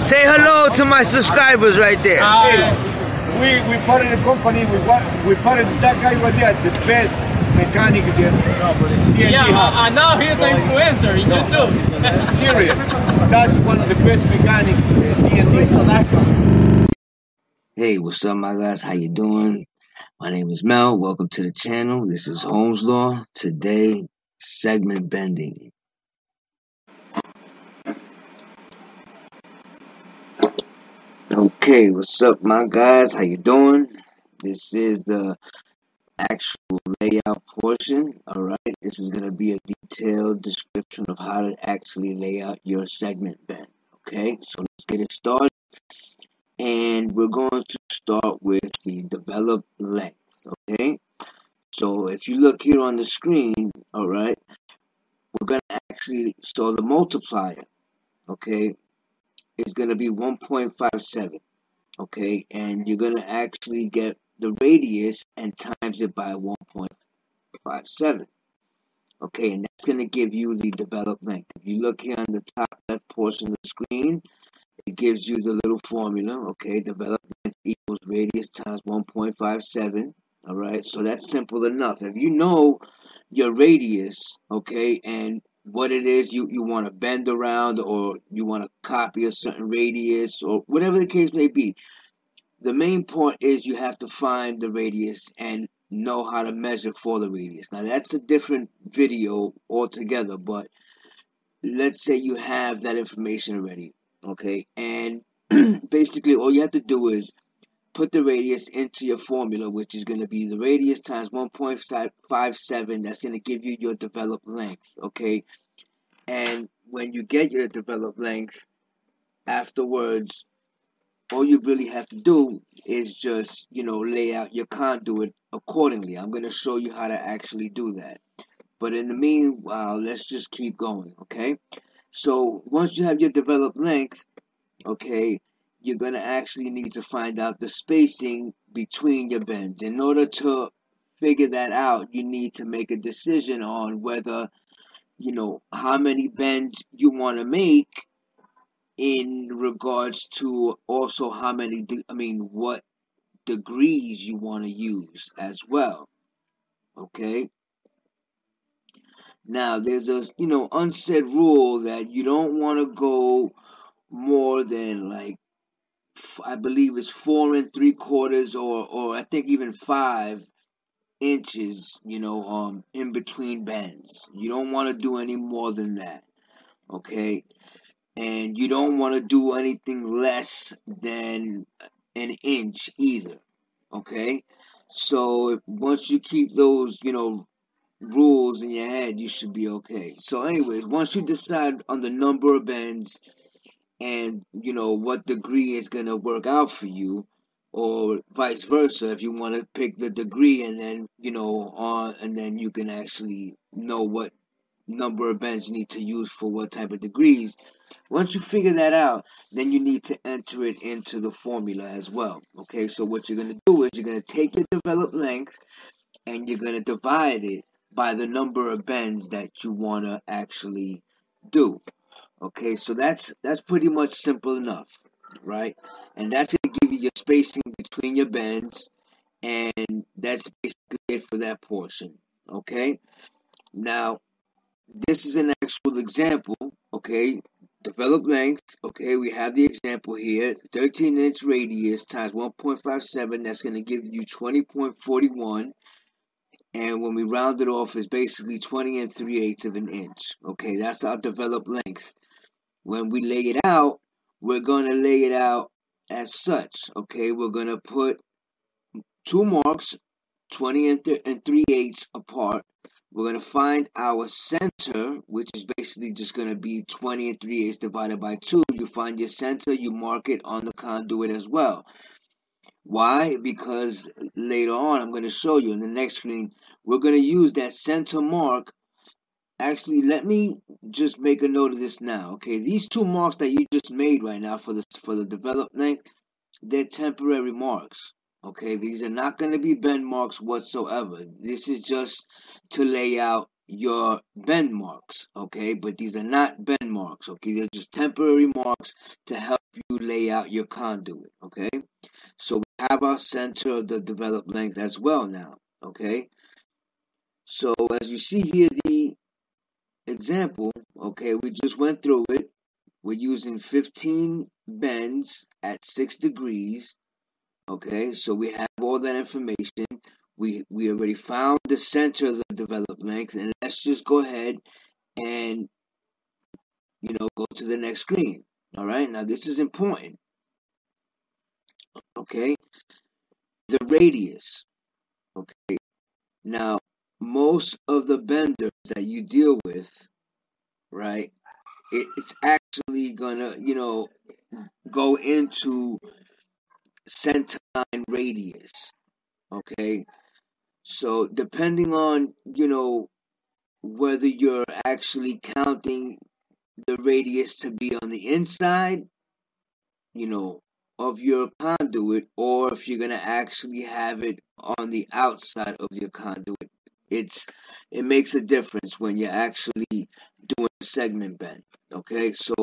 Say hello to my subscribers right there. We part of the company. We part of that guy right there. It's the best mechanic there. Yeah, and now he's an influencer in YouTube. Serious. That's one of the best mechanics in D&D. Hey, what's up, my guys? How you doing? My name is Mel. Welcome to the channel. This is Holmes Law. Today, segment bending. Okay, what's up, my guys? How you doing? This is the actual layout portion, all right? This is going to be a detailed description of how to actually lay out your segment bend, okay? So let's get it started. And we're going to start with the developed length, okay? So if you look here on the screen, all right, we're going to actually store the multiplier, okay? Is going to be 1.57, okay, and you're going to actually get the radius and times it by 1.57, okay, and that's going to give you the developed length. If you look here on the top left portion of the screen, it gives you the little formula, okay, developed length equals radius times 1.57, all right, so that's simple enough. If you know your radius, okay, and what it is you want to bend around, or you want to copy a certain radius, or whatever the case may be. The main point is you have to find the radius and know how to measure for the radius. Now that's a different video altogether, but let's say you have that information already, okay? And basically all you have to do is put the radius into your formula, which is going to be the radius times 1.57. That's going to give you your developed length, okay? And when you get your developed length, afterwards, all you really have to do is just, you know, lay out your conduit accordingly. I'm going to show you how to actually do that. But in the meanwhile, let's just keep going, okay? So once you have your developed length, okay, you're going to actually need to find out the spacing between your bends. In order to figure that out, you need to make a decision on whether, you know, how many bends you want to make in regards to also how many, what degrees you want to use as well, okay? Now, there's a, you know, unsaid rule that you don't want to go more than, like, I believe it's 4 3/4 or I think even 5 inches, you know, in between bends. You don't want to do any more than that, okay? And you don't want to do anything less than an inch either, okay? So once you keep those, you know, rules in your head, you should be okay. So anyways, once you decide on the number of bends, and, you know, what degree is going to work out for you, or vice versa, if you want to pick the degree and then, you know, and then you can actually know what number of bends you need to use for what type of degrees. Once you figure that out, then you need to enter it into the formula as well, okay? So what you're going to do is you're going to take your developed length and you're going to divide it by the number of bends that you want to actually do. Okay, so that's pretty much simple enough, right? And that's going to give you your spacing between your bends, and that's basically it for that portion, okay? Now, this is an actual example, okay? Developed length, okay? We have the example here, 13-inch radius times 1.57. That's going to give you 20.41, and when we round it off, it's basically 20 3/8 of an inch, okay? That's our developed length. When we lay it out, we're going to lay it out as such, okay? We're going to put two marks, 20 3/8 apart. We're going to find our center, which is basically just going to be 20 3/8 divided by 2. You find your center, you mark it on the conduit as well. Why? Because later on, I'm going to show you in the next screen, we're going to use that center mark. Actually, let me just make a note of this now, okay? These two marks that you just made right now for the developed length, they're temporary marks, okay? These are not going to be bend marks whatsoever. This is just to lay out your bend marks, okay? But these are not bend marks, okay? They're just temporary marks to help you lay out your conduit, okay? So we have our center of the developed length as well now, okay? So as you see here, the example, okay, we just went through it. We're using 15 bends at 6 degrees, okay? So we have all that information. We already found the center of the developed length, and let's just go ahead and, you know, go to the next screen. All right, now this is important, okay? The radius, okay? Now, most of the benders that you deal with, right, it's actually gonna, you know, go into centerline radius, okay? So depending on, you know, whether you're actually counting the radius to be on the inside, you know, of your conduit, or if you're going to actually have it on the outside of your conduit, it makes a difference when you're actually doing a segment bend, okay? So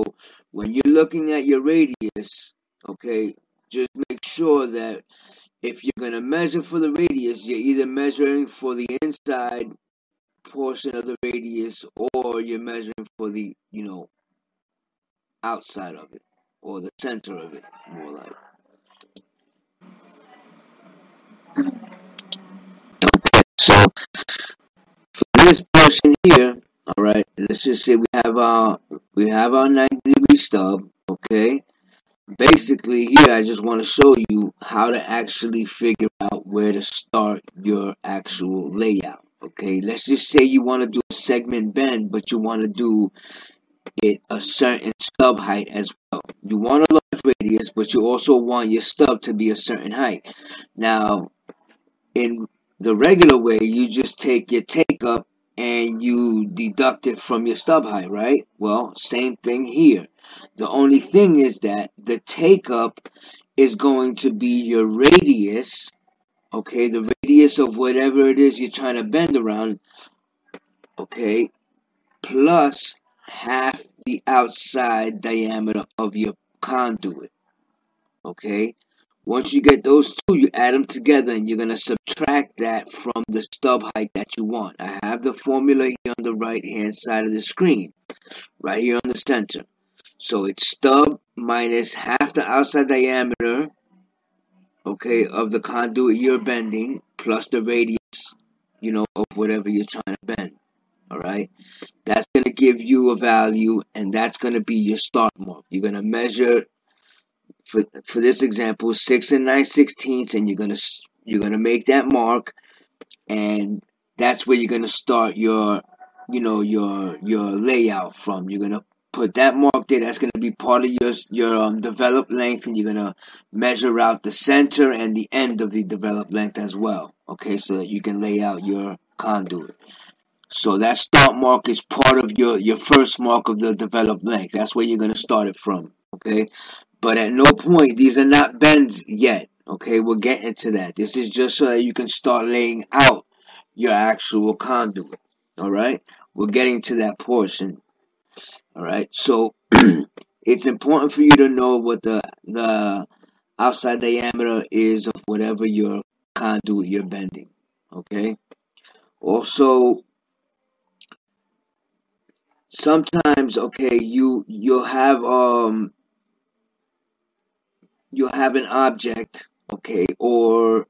when you're looking at your radius, okay, just make sure that if you're going to measure for the radius, you're either measuring for the inside portion of the radius, or you're measuring for the, you know, outside of it, or the center of it, more like. Okay, so for this portion here, all right, let's just say we have our 90-degree stub, okay? Basically here, I just want to show you how to actually figure out where to start your actual layout. Okay, let's just say you want to do a segment bend, but you want to do it a certain stub height as well. You want a large radius, but you also want your stub to be a certain height. Now, in the regular way, you just take your take up and you deduct it from your stub height, right? Well, same thing here. The only thing is that the take up is going to be your radius. Okay, the radius of whatever it is you're trying to bend around, okay, plus half the outside diameter of your conduit, okay? Once you get those two, you add them together, and you're going to subtract that from the stub height that you want. I have the formula here on the right-hand side of the screen, right here on the center. So it's stub minus half the outside diameter, okay, of the conduit you're bending, plus the radius, you know, of whatever you're trying to bend, all right? That's going to give you a value, and that's going to be your start mark. You're going to measure, for this example, 6 9/16, and you're going to make that mark, and that's where you're going to start your, you know, your layout from. You're going to put that mark there. That's going to be part of your developed length, and you're going to measure out the center and the end of the developed length as well, okay, so that you can lay out your conduit. So that start mark is part of your first mark of the developed length. That's where you're going to start it from, okay? But at no point, these are not bends yet, okay? We'll get into that. This is just so that you can start laying out your actual conduit, all right? We're getting to that portion. All right, so it's important for you to know what the outside diameter is of whatever your conduit you're bending, okay? Also, sometimes, okay, you'll have an object, okay, or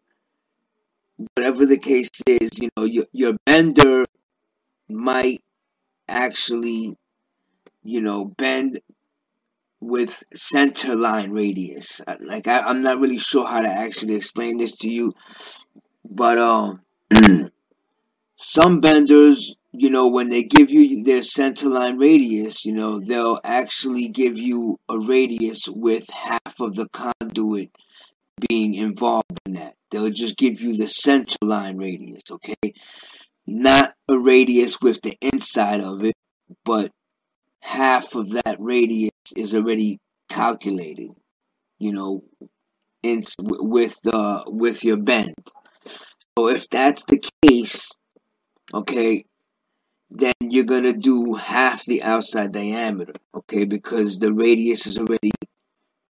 whatever the case is, you know, your bender might actually, you know, bend with center line radius. Like, I'm not really sure how to actually explain this to you, but some benders, you know, when they give you their center line radius, you know, they'll actually give you a radius with half of the conduit being involved in that. They'll just give you the center line radius, okay? Not a radius with the inside of it, but half of that radius is already calculated, you know, with your bend. So if that's the case, okay, then you're going to do half the outside diameter, okay, because the radius is already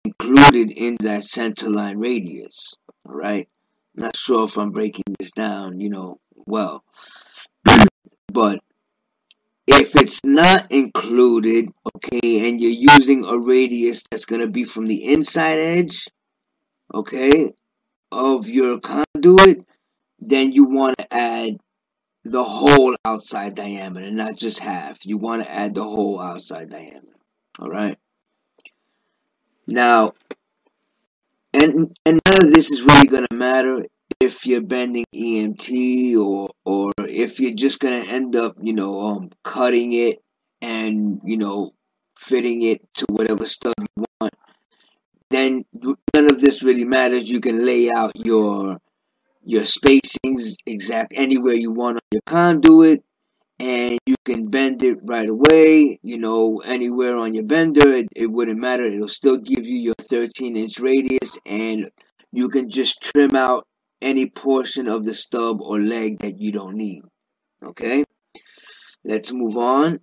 included in that center line radius, all right? Not sure if I'm breaking this down, you know, well. But if it's not included, okay, and you're using a radius that's going to be from the inside edge, okay, of your conduit, then you want to add the whole outside diameter, not just half. You want to add the whole outside diameter, all right? Now, and none of this is really going to matter if you're bending EMT or if you're just going to end up, you know, cutting it and, you know, fitting it to whatever stub you want. Then none of this really matters. You can lay out your spacings exact anywhere you want on your conduit, and you can bend it right away, you know, anywhere on your bender. It wouldn't matter. It'll still give you your 13-inch radius, and you can just trim out any portion of the stub or leg that you don't need. Okay, let's move on.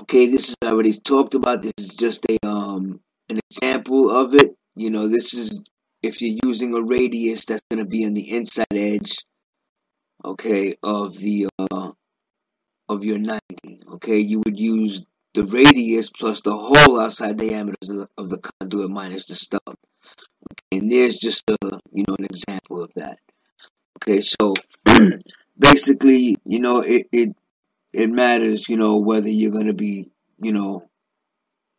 Okay, this is, I already talked about, this is just a an example of it. You know, this is if you're using a radius that's going to be on the inside edge, okay, of the of your 90, okay, you would use the radius plus the whole outside diameters of the conduit minus the stub. Okay, and there's just a, you know, an example of that. Okay, so basically, you know, it matters, you know, whether you're going to be, you know,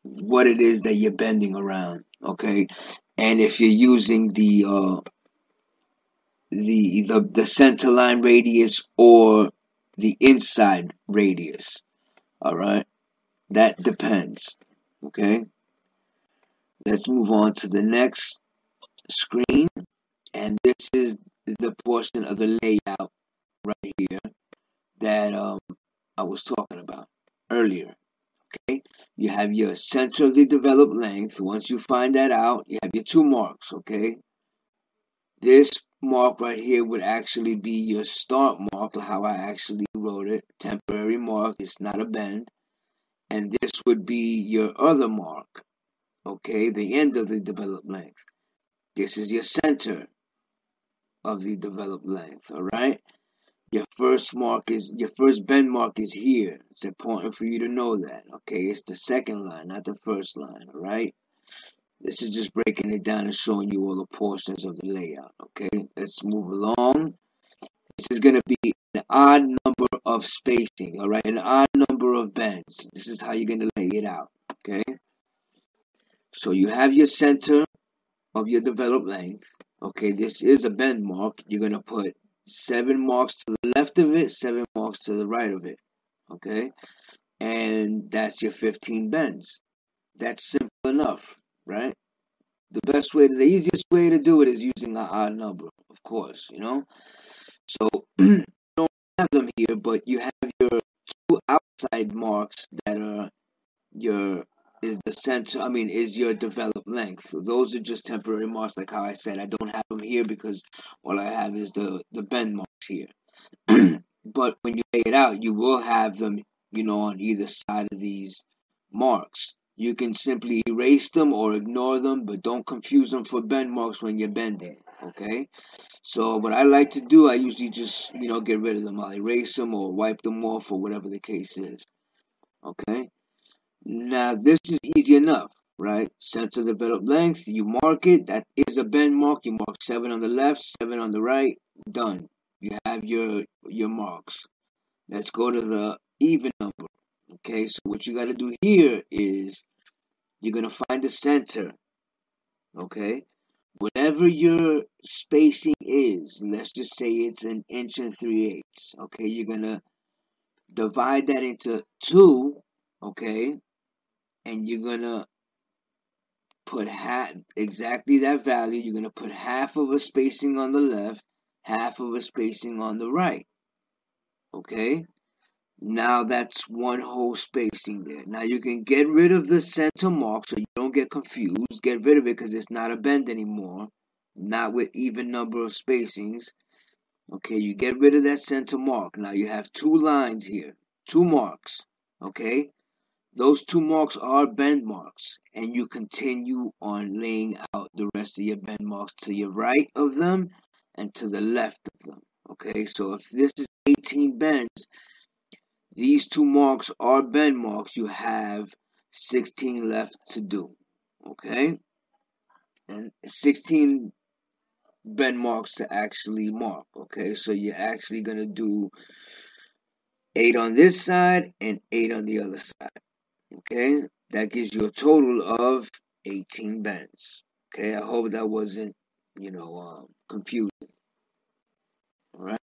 what it is that you're bending around, okay? And if you're using the center line radius or the inside radius, all right? That depends, okay? Let's move on to the next screen. And this is the portion of the layout right here that I was talking about earlier. Okay, you have your center of the developed length. Once you find that out, you have your two marks. Okay, this mark right here would actually be your start mark, how I actually wrote it, temporary mark, it's not a bend. And this would be your other mark, okay, the end of the developed length. This is your center of the developed length, all right? Your first mark is, your first bend mark is here. It's important for you to know that, okay? It's the second line, not the first line, all right? This is just breaking it down and showing you all the portions of the layout, okay? Let's move along. This is going to be an odd number of spacing, all right? An odd number of bends. This is how you're going to lay it out, okay? So you have your center of your developed length, okay? This is a bend mark. You're going to put 7 marks to the left of it, 7 marks to the right of it, okay? And that's your 15 bends. That's simple enough, right? The best way, the easiest way to do it is using an odd number, of course, you know? So you don't have them here, but you have your two outside marks that are your, is the center, I mean, is your developed length. So those are just temporary marks, like how I said. I don't have them here because all I have is the bend marks here. But when you lay it out, you will have them, you know, on either side of these marks. You can simply erase them or ignore them, but don't confuse them for bend marks when you're bending, okay? So what I like to do, I usually just, you know, get rid of them. I'll erase them or wipe them off or whatever the case is, okay? Now, this is easy enough, right? Center developed length, you mark it. That is a bend mark. You mark 7 on the left, 7 on the right. Done. You have your marks. Let's go to the even number. Okay, so what you got to do here is you're going to find the center. Okay? Whatever your spacing is, let's just say it's an inch and 3/8. Okay, you're going to divide that into 2. Okay? And you're going to put half, exactly that value, you're going to put half of a spacing on the left, half of a spacing on the right. Okay? Now that's one whole spacing there. Now you can get rid of the center mark so you don't get confused. Get rid of it because it's not a bend anymore. Not with even number of spacings. Okay, you get rid of that center mark. Now you have two lines here, two marks. Okay, those two marks are bend marks, and you continue on laying out the rest of your bend marks to your right of them and to the left of them. Okay, so if this is 18 bends, these two marks are bend marks. You have 16 left to do. Okay, and 16 bend marks to actually mark. Okay, so you're actually going to do 8 on this side and 8 on the other side. Okay, that gives you a total of 18 bends. Okay, I hope that wasn't, you know, confusing. All right,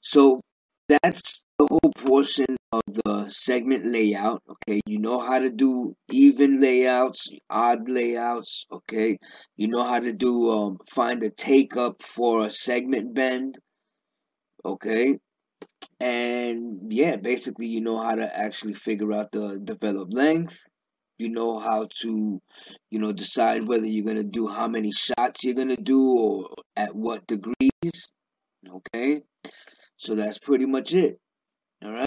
so that's the whole portion of the segment layout. Okay, you know how to do even layouts, odd layouts. Okay, you know how to do find a take up for a segment bend. Okay, and yeah, basically you know how to actually figure out the developed length. You know how to, you know, decide whether you're going to do how many shots you're going to do or at what degrees. Okay, so that's pretty much it. All right.